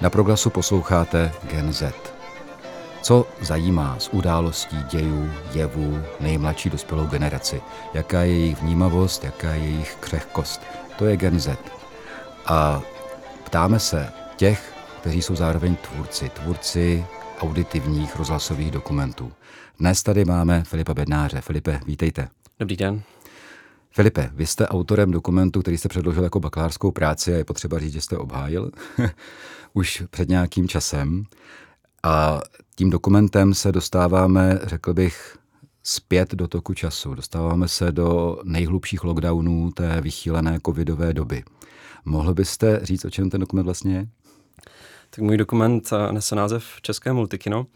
Na Proglasu posloucháte Gen Z. Co zajímá z událostí, dějů, jevů nejmladší dospělou generaci? Jaká je jejich vnímavost, jaká je jejich křehkost? To je Gen Z. A ptáme se těch, kteří jsou zároveň tvůrci auditivních rozhlasových dokumentů. Dnes tady máme Filipa Bednáře. Filipe, vítejte. Dobrý den. Filipe, vy jste autorem dokumentu, který jste předložil jako bakalářskou práci a je potřeba říct, že jste obhájil už před nějakým časem. A tím dokumentem se dostáváme, řekl bych, zpět do toku času. Dostáváme se do nejhlubších lockdownů té vychýlené covidové doby. Mohl byste říct, o čem ten dokument vlastně je? Tak můj dokument nese název České multikino.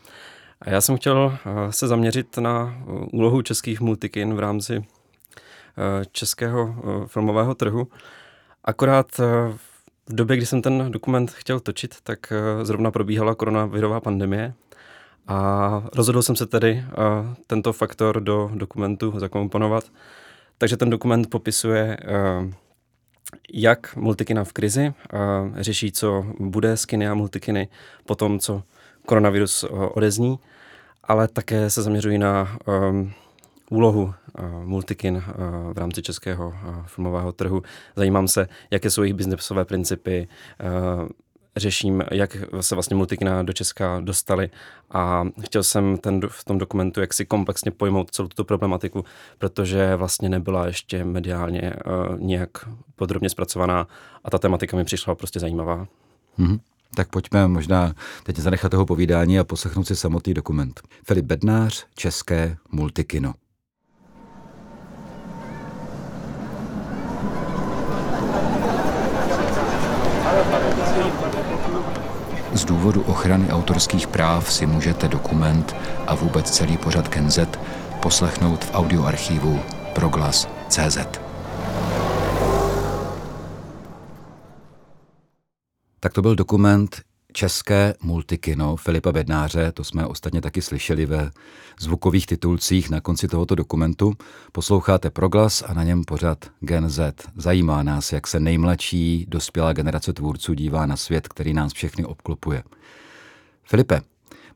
A já jsem chtěl se zaměřit na úlohu českých multikin v rámci českého filmového trhu. Akorát v době, kdy jsem ten dokument chtěl točit, tak zrovna probíhala koronavirová pandemie a rozhodl jsem se tedy tento faktor do dokumentu zakomponovat. Takže ten dokument popisuje, jak multikina v krizi řeší, co bude s kiny a multikiny po tom, co koronavirus odezní, ale také se zaměřují na úlohu multikin v rámci českého filmového trhu. Zajímám se, jaké jsou jejich biznesové principy, řeším, jak se vlastně multikina do Česka dostaly a chtěl jsem v tom dokumentu jaksi komplexně pojmout celou tuto problematiku, protože vlastně nebyla ještě mediálně nějak podrobně zpracovaná a ta tematika mi přišla prostě zajímavá. Mm-hmm. Tak pojďme možná teď zanechat toho povídání a poslechnout si samotný dokument. Filip Bednář, České multikino. Z důvodu ochrany autorských práv si můžete dokument a vůbec celý pořad Gen Z poslechnout v audioarchivu Proglas.cz. Tak to byl dokument České multikino Filipa Bednáře, to jsme ostatně taky slyšeli ve zvukových titulcích na konci tohoto dokumentu. Posloucháte Proglas a na něm pořad Gen Z. Zajímá nás, jak se nejmladší dospělá generace tvůrců dívá na svět, který nás všechny obklopuje. Filipe,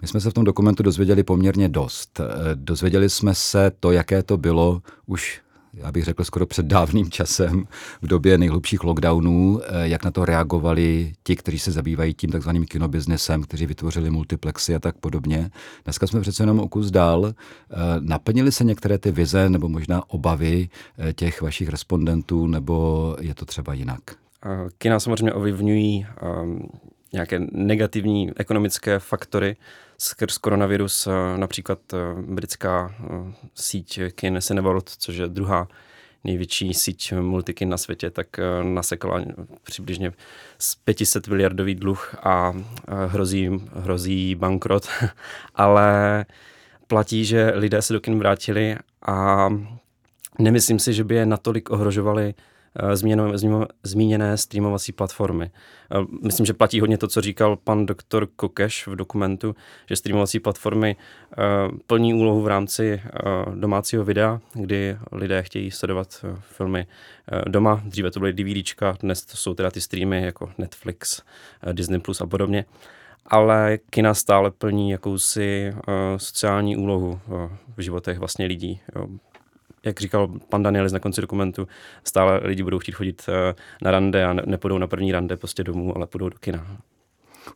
my jsme se v tom dokumentu dozvěděli poměrně dost. Dozvěděli jsme se to, jaké to bylo už, já bych řekl, skoro před dávným časem, v době nejhlubších lockdownů, jak na to reagovali ti, kteří se zabývají tím takzvaným kinobiznesem, kteří vytvořili multiplexy a tak podobně. Dneska jsme přece jenom o kus dál. Naplnily se některé ty vize nebo možná obavy těch vašich respondentů, nebo je to třeba jinak? Kina samozřejmě ovlivňují nějaké negativní ekonomické faktory skrz koronavirus, například britská síť kin Cineworld, což je druhá největší síť multikin na světě, tak nasekla přibližně 500 miliardový dluh a hrozí bankrot. Ale platí, že lidé se do kin vrátili a nemyslím si, že by je natolik ohrožovaly zmíněné streamovací platformy. Myslím, že platí hodně to, co říkal pan doktor Kokeš v dokumentu, že streamovací platformy plní úlohu v rámci domácího videa, kdy lidé chtějí sledovat filmy doma. Dříve to byly DVDčka, dnes to jsou teda ty streamy jako Netflix, Disney Plus a podobně. Ale kina stále plní jakousi sociální úlohu v životech vlastně lidí. Jak říkal pan Danielis na konci dokumentu, stále lidi budou chtít chodit na rande a nepůjdou na první rande prostě domů, ale půjdou do kina.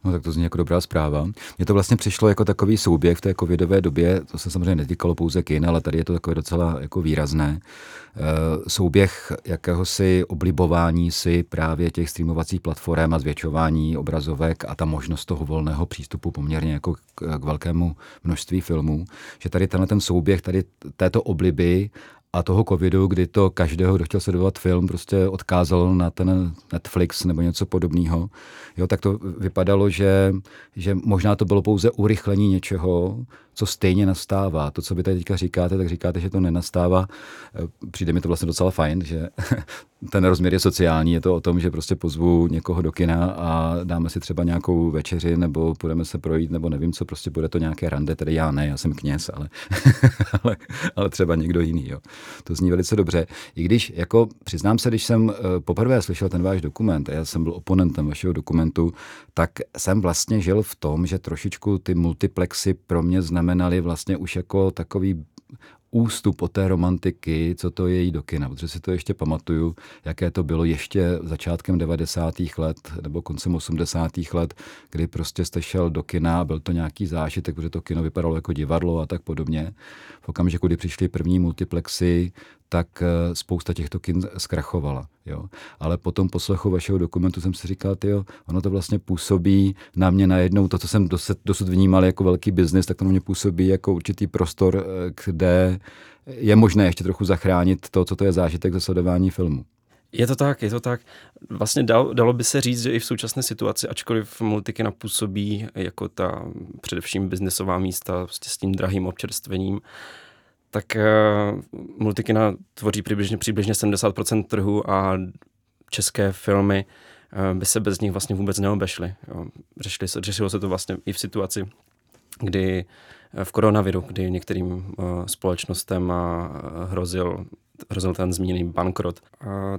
No tak to zní jako dobrá zpráva. Mně to vlastně přišlo jako takový souběh v té covidové době, to se samozřejmě netýkalo pouze kin, ale tady je to takové docela jako výrazné. Souběh jakéhosi oblibování si právě těch streamovacích platform a zvětšování obrazovek a ta možnost toho volného přístupu poměrně jako k velkému množství filmů, že tady tenhle ten souběh tady této obliby a toho covidu, kdy to každého, kdo chtěl sledovat film, prostě odkázalo na ten Netflix nebo něco podobného. Jo, tak to vypadalo, že možná to bylo pouze urychlení něčeho, co stejně nastává. To, co vy tady teďka říkáte, tak říkáte, že to nenastává. Přijde mi to vlastně docela fajn, že ten rozměr je sociální, je to o tom, že prostě pozvu někoho do kina a dáme si třeba nějakou večeři nebo půjdeme se projít nebo nevím co, prostě bude to nějaké rande, tedy já ne, já jsem kněz, ale třeba někdo jiný, jo. To zní velice dobře. I když, jako přiznám se, když jsem poprvé slyšel ten váš dokument, a já jsem byl oponentem vašeho dokumentu, tak jsem vlastně žil v tom, že trošičku ty multiplexy pro mě znamenaly vlastně už jako takový ústup od té romantiky, co to je jít do kina, protože si to ještě pamatuju, jaké to bylo ještě začátkem 90. let nebo koncem 80. let, kdy prostě jste šel do kina a byl to nějaký zážitek, protože to kino vypadalo jako divadlo a tak podobně. V okamžiku, kdy přišly první multiplexy, tak spousta těchto kin zkrachovala. Jo. Ale po tom poslechu vašeho dokumentu jsem si říkal, tyjo, ono to vlastně působí na mě najednou, to, co jsem dosud vnímal jako velký biznis, tak to na mě působí jako určitý prostor, kde je možné ještě trochu zachránit to, co to je zážitek ze sledování filmu. Je to tak. Vlastně dalo by se říct, že i v současné situaci, ačkoliv multikina působí jako ta především biznisová místa prostě s tím drahým občerstvením, tak multikina tvoří přibližně 70% trhu a české filmy by se bez nich vlastně vůbec neobešly. Řešilo se to vlastně i v situaci, kdy v koronaviru, kdy některým společnostem hrozil ten zmíněný bankrot.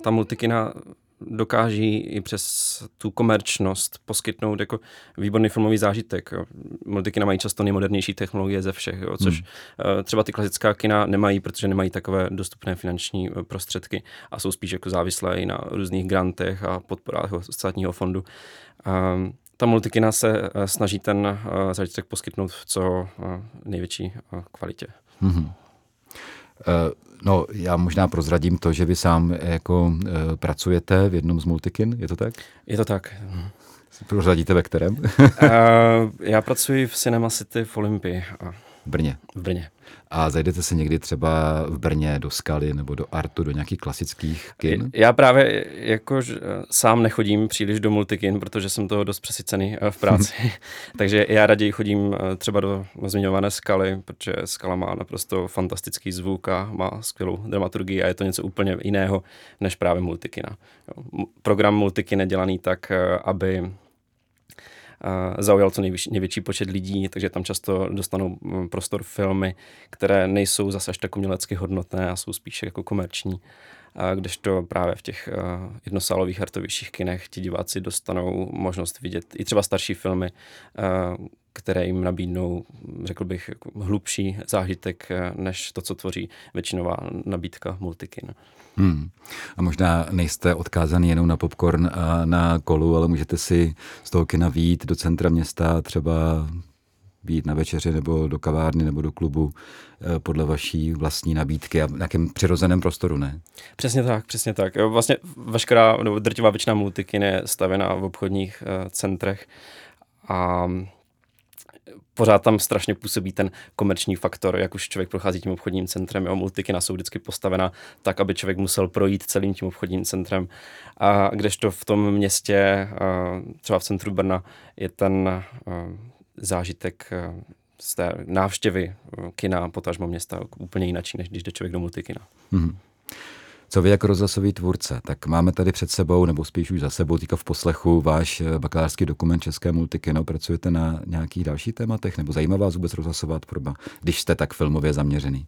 Ta multikina dokáží i přes tu komerčnost poskytnout jako výborný filmový zážitek. Multikina mají často nejmodernější technologie ze všech, jo, což třeba ty klasická kina nemají, protože nemají takové dostupné finanční prostředky a jsou spíš jako závislé i na různých grantech a podporách státního fondu. Ta multikina se snaží ten zážitek poskytnout v co největší kvalitě. Mm-hmm. No, já možná prozradím to, že vy sám jako pracujete v jednom z multikin, je to tak? Je to tak. Prozradíte ve kterém? Já pracuji v Cinema City v Olympii. V Brně. A zajdete se někdy třeba v Brně do Skaly nebo do Artu, do nějakých klasických kin? Já právě jako sám nechodím příliš do multikin, protože jsem toho dost přesycený v práci. Takže já raději chodím třeba do zmiňované Skaly, protože Skala má naprosto fantastický zvuk a má skvělou dramaturgii a je to něco úplně jiného než právě multikina. Program multikin je dělaný tak, aby zaujal co největší počet lidí, takže tam často dostanou prostor filmy, které nejsou zase až tak umělecky hodnotné a jsou spíše jako komerční, kdežto právě v těch jednosálových artovějších kinech ti diváci dostanou možnost vidět i třeba starší filmy, které jim nabídnou, řekl bych, hlubší zážitek, než to, co tvoří většinová nabídka multikin. A možná nejste odkázaný jenom na popcorn a na kolu, ale můžete si z toho kina vyjít do centra města, třeba vyjít na večeři nebo do kavárny nebo do klubu podle vaší vlastní nabídky a v nějakém přirozeném prostoru, ne? Přesně tak. Vlastně veškerá, nebo drtivá většina multikin je stavěna v obchodních centrech a pořád tam strašně působí ten komerční faktor, jak už člověk prochází tím obchodním centrem. Jo, multikina jsou vždycky postavena tak, aby člověk musel projít celým tím obchodním centrem. A kdežto v tom městě, třeba v centru Brna, je ten zážitek z té návštěvy kina, potažmo města, úplně jináčí, než když jde člověk do multikina. Mm-hmm. Co vy jako rozhlasový tvůrce, tak máme tady před sebou, nebo spíš už za sebou, teďka v poslechu, váš bakalářský dokument České multikino. Pracujete na nějakých dalších tématech, nebo zajímá vás vůbec rozhlasová tvorba, když jste tak filmově zaměřený?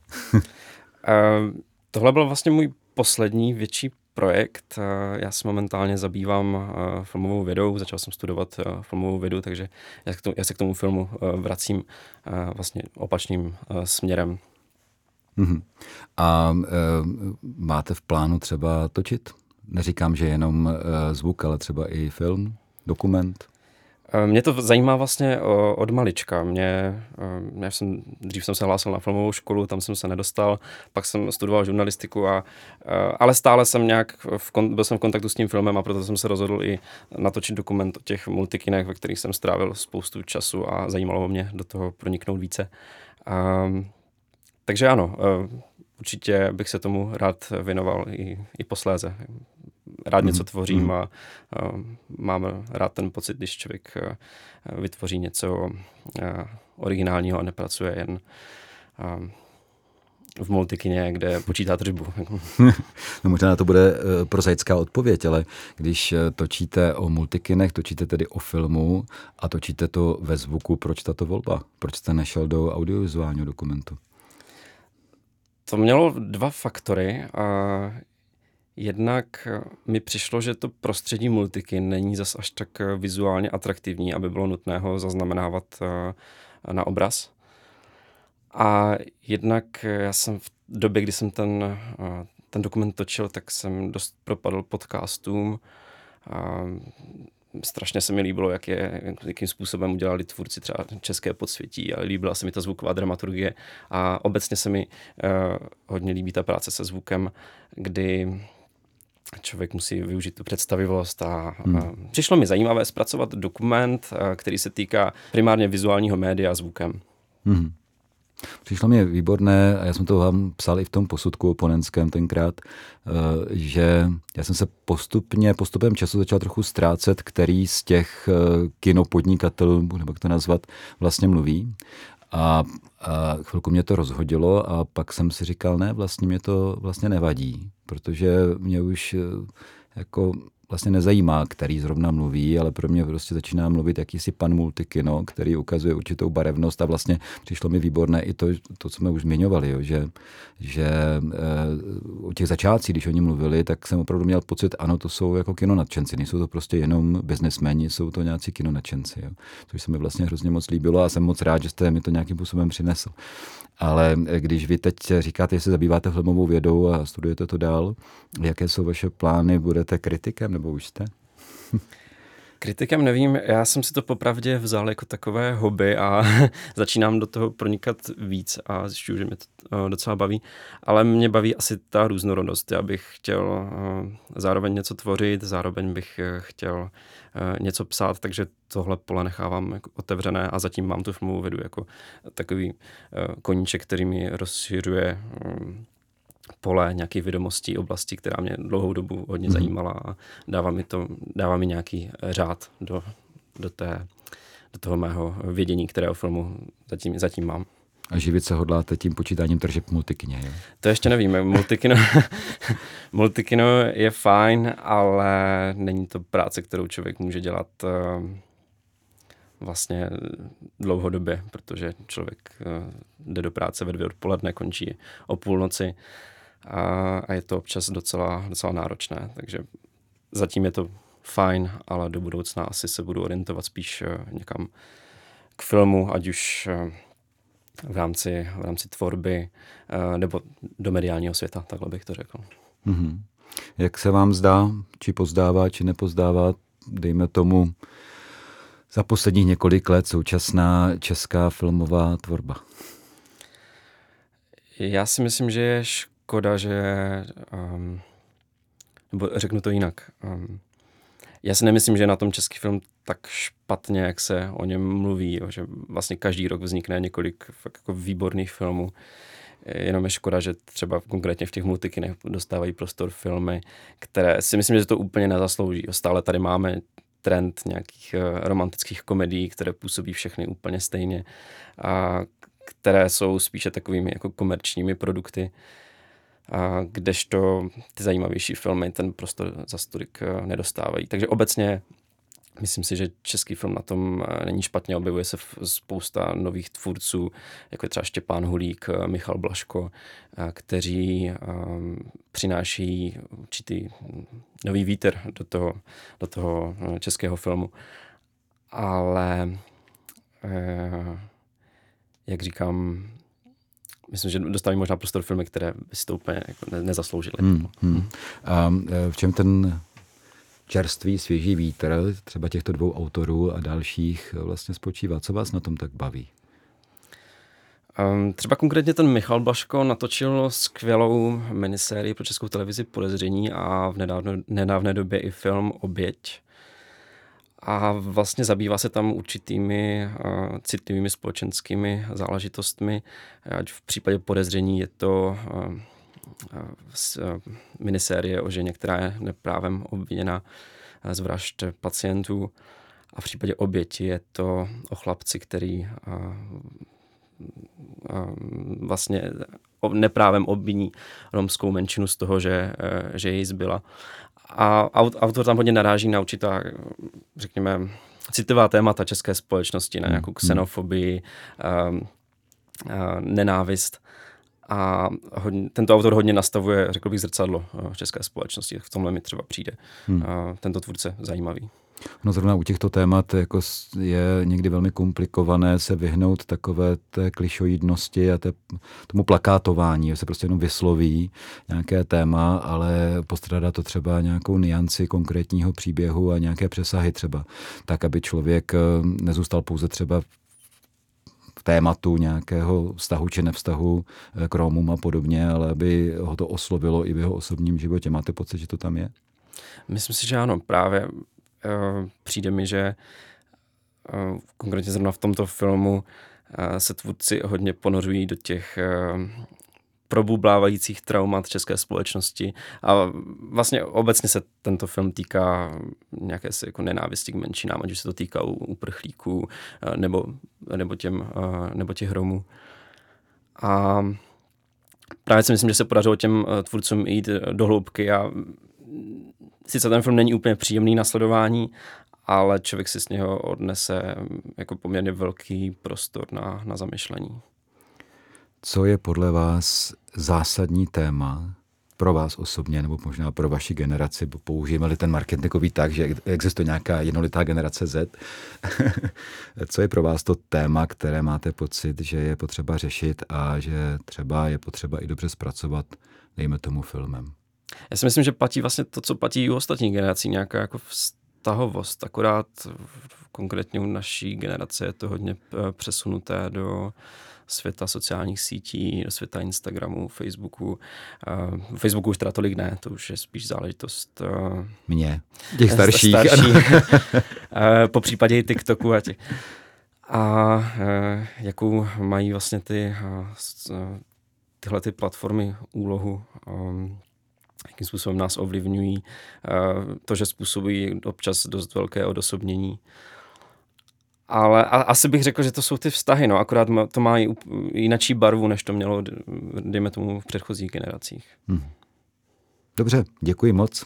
Tohle byl vlastně můj poslední větší projekt. Já se momentálně zabývám filmovou vědou, začal jsem studovat filmovou vědu, takže já se k tomu filmu vracím vlastně opačným směrem. Uhum. A máte v plánu třeba točit? Neříkám, že jenom zvuk, ale třeba i film, dokument? Mě to zajímá vlastně od malička. Dřív jsem se hlásil na filmovou školu, tam jsem se nedostal, pak jsem studoval žurnalistiku, ale stále jsem byl jsem v kontaktu s tím filmem a proto jsem se rozhodl i natočit dokument o těch multikinech, ve kterých jsem strávil spoustu času a zajímalo mě do toho proniknout více. Takže ano, určitě bych se tomu rád věnoval i posléze. Rád něco tvořím a mám rád ten pocit, když člověk vytvoří něco originálního a nepracuje jen v multikině, kde počítá tržbu. No možná to bude prozaická odpověď, ale když točíte o multikinech, točíte tedy o filmu a točíte to ve zvuku, proč tato volba? Proč jste nešel do audiovizuálního dokumentu? To mělo dva faktory a jednak mi přišlo, že to prostředí multikin není zas až tak vizuálně atraktivní, aby bylo nutné ho zaznamenávat na obraz. A jednak já jsem v době, kdy jsem ten dokument točil, tak jsem dost propadl podcastům. A strašně se mi líbilo, jakým způsobem udělali tvůrci třeba České podsvětí, ale líbila se mi ta zvuková dramaturgie a obecně se mi hodně líbí ta práce se zvukem, kdy člověk musí využít tu představivost a přišlo mi zajímavé zpracovat dokument, který se týká primárně vizuálního média zvukem. Hmm. Přišlo mi výborné, a já jsem to vám psal i v tom posudku oponenském tenkrát, že já jsem se postupem času začal trochu ztrácet, který z těch kinopodnikatelů, nebo jak to nazvat, vlastně mluví. A chvilku mě to rozhodilo a pak jsem si říkal, ne, vlastně mě to vlastně nevadí, protože mě už jako vlastně nezajímá, který zrovna mluví, ale pro mě prostě začíná mluvit jakýsi pan multikino, který ukazuje určitou barevnost a vlastně přišlo mi výborné i to co jsme už zmiňovali, jo, že o těch začátcích, když oni mluvili, tak jsem opravdu měl pocit, ano, to jsou jako kinonadšenci, nejsou to prostě jenom biznesmeni, jsou to nějací kinonadšenci, jo, což se mi vlastně hrozně moc líbilo a jsem moc rád, že jste mi to nějakým způsobem přinesl. Ale když vy teď říkáte, že se zabýváte filmovou vědou a studujete to dál, jaké jsou vaše plány, budete kritikem nebo už jste? Kritikem nevím, já jsem si to popravdě vzal jako takové hobby a začínám do toho pronikat víc a zjišťuju, že mě to docela baví, ale mě baví asi ta různorodost. Já bych chtěl zároveň něco tvořit, zároveň bych chtěl něco psát, takže tohle pole nechávám jako otevřené a zatím mám tu filmovou vědu jako takový koníček, který mi rozšiřuje pole nějakých vědomostí, oblasti, která mě dlouhou dobu hodně zajímala a dává mi nějaký řád do toho mého vědění, které o filmu zatím mám. A živit se hodláte tím počítáním tržeb multikině, jo? To ještě nevíme. Multikino je fajn, ale není to práce, kterou člověk může dělat vlastně dlouhodobě, protože člověk jde do práce ve 2 odpoledne, končí o půlnoci a je to občas docela náročné, takže zatím je to fajn, ale do budoucna asi se budu orientovat spíš někam k filmu, ať už v rámci tvorby nebo do mediálního světa, takhle bych to řekl. Mm-hmm. Jak se vám zdá, či pozdává, či nepozdává, dejme tomu, za posledních několik let současná česká filmová tvorba? Já si myslím, že je škoda, že... nebo řeknu to jinak. Já si nemyslím, že je na tom český film tak špatně, jak se o něm mluví, jo, že vlastně každý rok vznikne několik fakt jako výborných filmů. Jenom je škoda, že třeba konkrétně v těch multikinech dostávají prostor filmy, které si myslím, že to úplně nezaslouží. Stále tady máme trend nějakých romantických komedií, které působí všechny úplně stejně a které jsou spíše takovými jako komerčními produkty, a kdežto ty zajímavější filmy ten prostor za tolik nedostávají. Takže obecně myslím si, že český film na tom není špatně, objevuje se spousta nových tvůrců, jako je třeba Štěpán Hulík, Michal Blaško, kteří přináší určitý nový vítr do toho českého filmu. Ale jak říkám, myslím, že dostávají možná prostor filmy, které by si to úplně jako nezasloužily. A v čem ten čerstvý, svěží vítr třeba těchto 2 autorů a dalších vlastně spočívá? Co vás na tom tak baví? Třeba konkrétně ten Michal Blaško natočil skvělou minisérii pro Českou televizi Podezření a v nedávné době i film Oběť. A vlastně zabývá se tam určitými citlivými společenskými záležitostmi. Ať v případě Podezření je to minisérie o ženě, která je neprávem obviněna z vražd pacientů. A v případě Oběti je to o chlapci, který vlastně neprávem obviní romskou menšinu z toho, že jej zbyla. A autor tam hodně naráží na určitá, řekněme, citlivá témata české společnosti, na nějakou xenofobii, nenávist. A tento autor hodně nastavuje, řekl bych, zrcadlo v české společnosti. V tomhle mi třeba přijde tento tvůrce zajímavý. No zrovna u těchto témat jako je někdy velmi komplikované se vyhnout takové té klišoidnosti a tomu plakátování, že se prostě jenom vysloví nějaké téma, ale postrádá to třeba nějakou nuanci konkrétního příběhu a nějaké přesahy třeba, tak aby člověk nezůstal pouze třeba tématu nějakého vztahu či nevztahu k Rómům a podobně, ale aby ho to oslovilo i v jeho osobním životě. Máte pocit, že to tam je? Myslím si, že ano. Právě přijde mi, že konkrétně zrovna v tomto filmu se tvůrci hodně ponořují do těch probublávajících traumat české společnosti a vlastně obecně se tento film týká nějaké se jako nenávisti k menšinám, ať už se to týká uprchlíků nebo těch Romů. A právě si myslím, že se podařilo těm tvůrcům jít do hloubky a sice ten film není úplně příjemný na sledování, ale člověk si z něho odnese jako poměrně velký prostor na zamyšlení. Co je podle vás zásadní téma pro vás osobně, nebo možná pro vaši generaci, bo použijeme-li ten marketingový tak, že existuje nějaká jednolitá generace Z. Co je pro vás to téma, které máte pocit, že je potřeba řešit a že třeba je potřeba i dobře zpracovat, dejme tomu filmem? Já si myslím, že platí vlastně to, co platí i u ostatních generací, nějaká jako vztahovost, akorát konkrétně u naší generace je to hodně přesunuté do světa sociálních sítí, do světa Instagramu, Facebooku. Facebooku už teda tolik ne, to už je spíš záležitost mě, těch starších. Po případě i TikToku a těch. A jakou mají vlastně tyhle ty platformy úlohu, jakým způsobem nás ovlivňují, to, že způsobují občas dost velké odosobnění. Ale asi bych řekl, že to jsou ty vztahy, no, akorát to má jinačí barvu, než to mělo, dejme tomu, v předchozích generacích. Dobře, děkuji moc.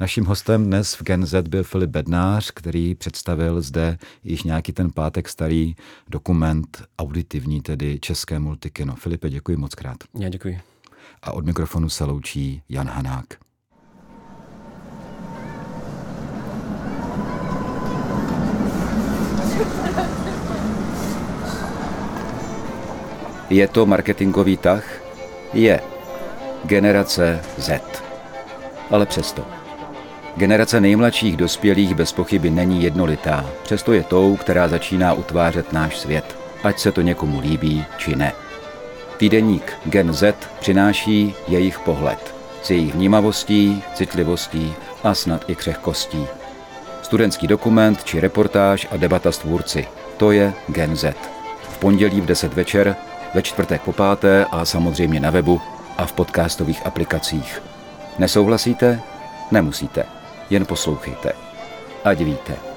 Naším hostem dnes v Gen Z byl Filip Bednář, který představil zde již nějaký ten pátek starý dokument auditivní, tedy České multikino. Filipe, děkuji moc krát. Já děkuji. A od mikrofonu se loučí Jan Hanák. Je to marketingový tah? Je. Generace Z. Ale přesto. Generace nejmladších dospělých bez pochyby není jednolitá. Přesto je tou, která začíná utvářet náš svět. Ať se to někomu líbí, či ne. Týdeník Gen Z přináší jejich pohled. S jejich vnímavostí, citlivostí a snad i křehkostí. Studentský dokument či reportáž a debata s tvůrci. To je Gen Z. V pondělí v 10 večer, ve čtvrtek po 5 a samozřejmě na webu a v podcastových aplikacích. Nesouhlasíte? Nemusíte. Jen poslouchejte. Ať víte.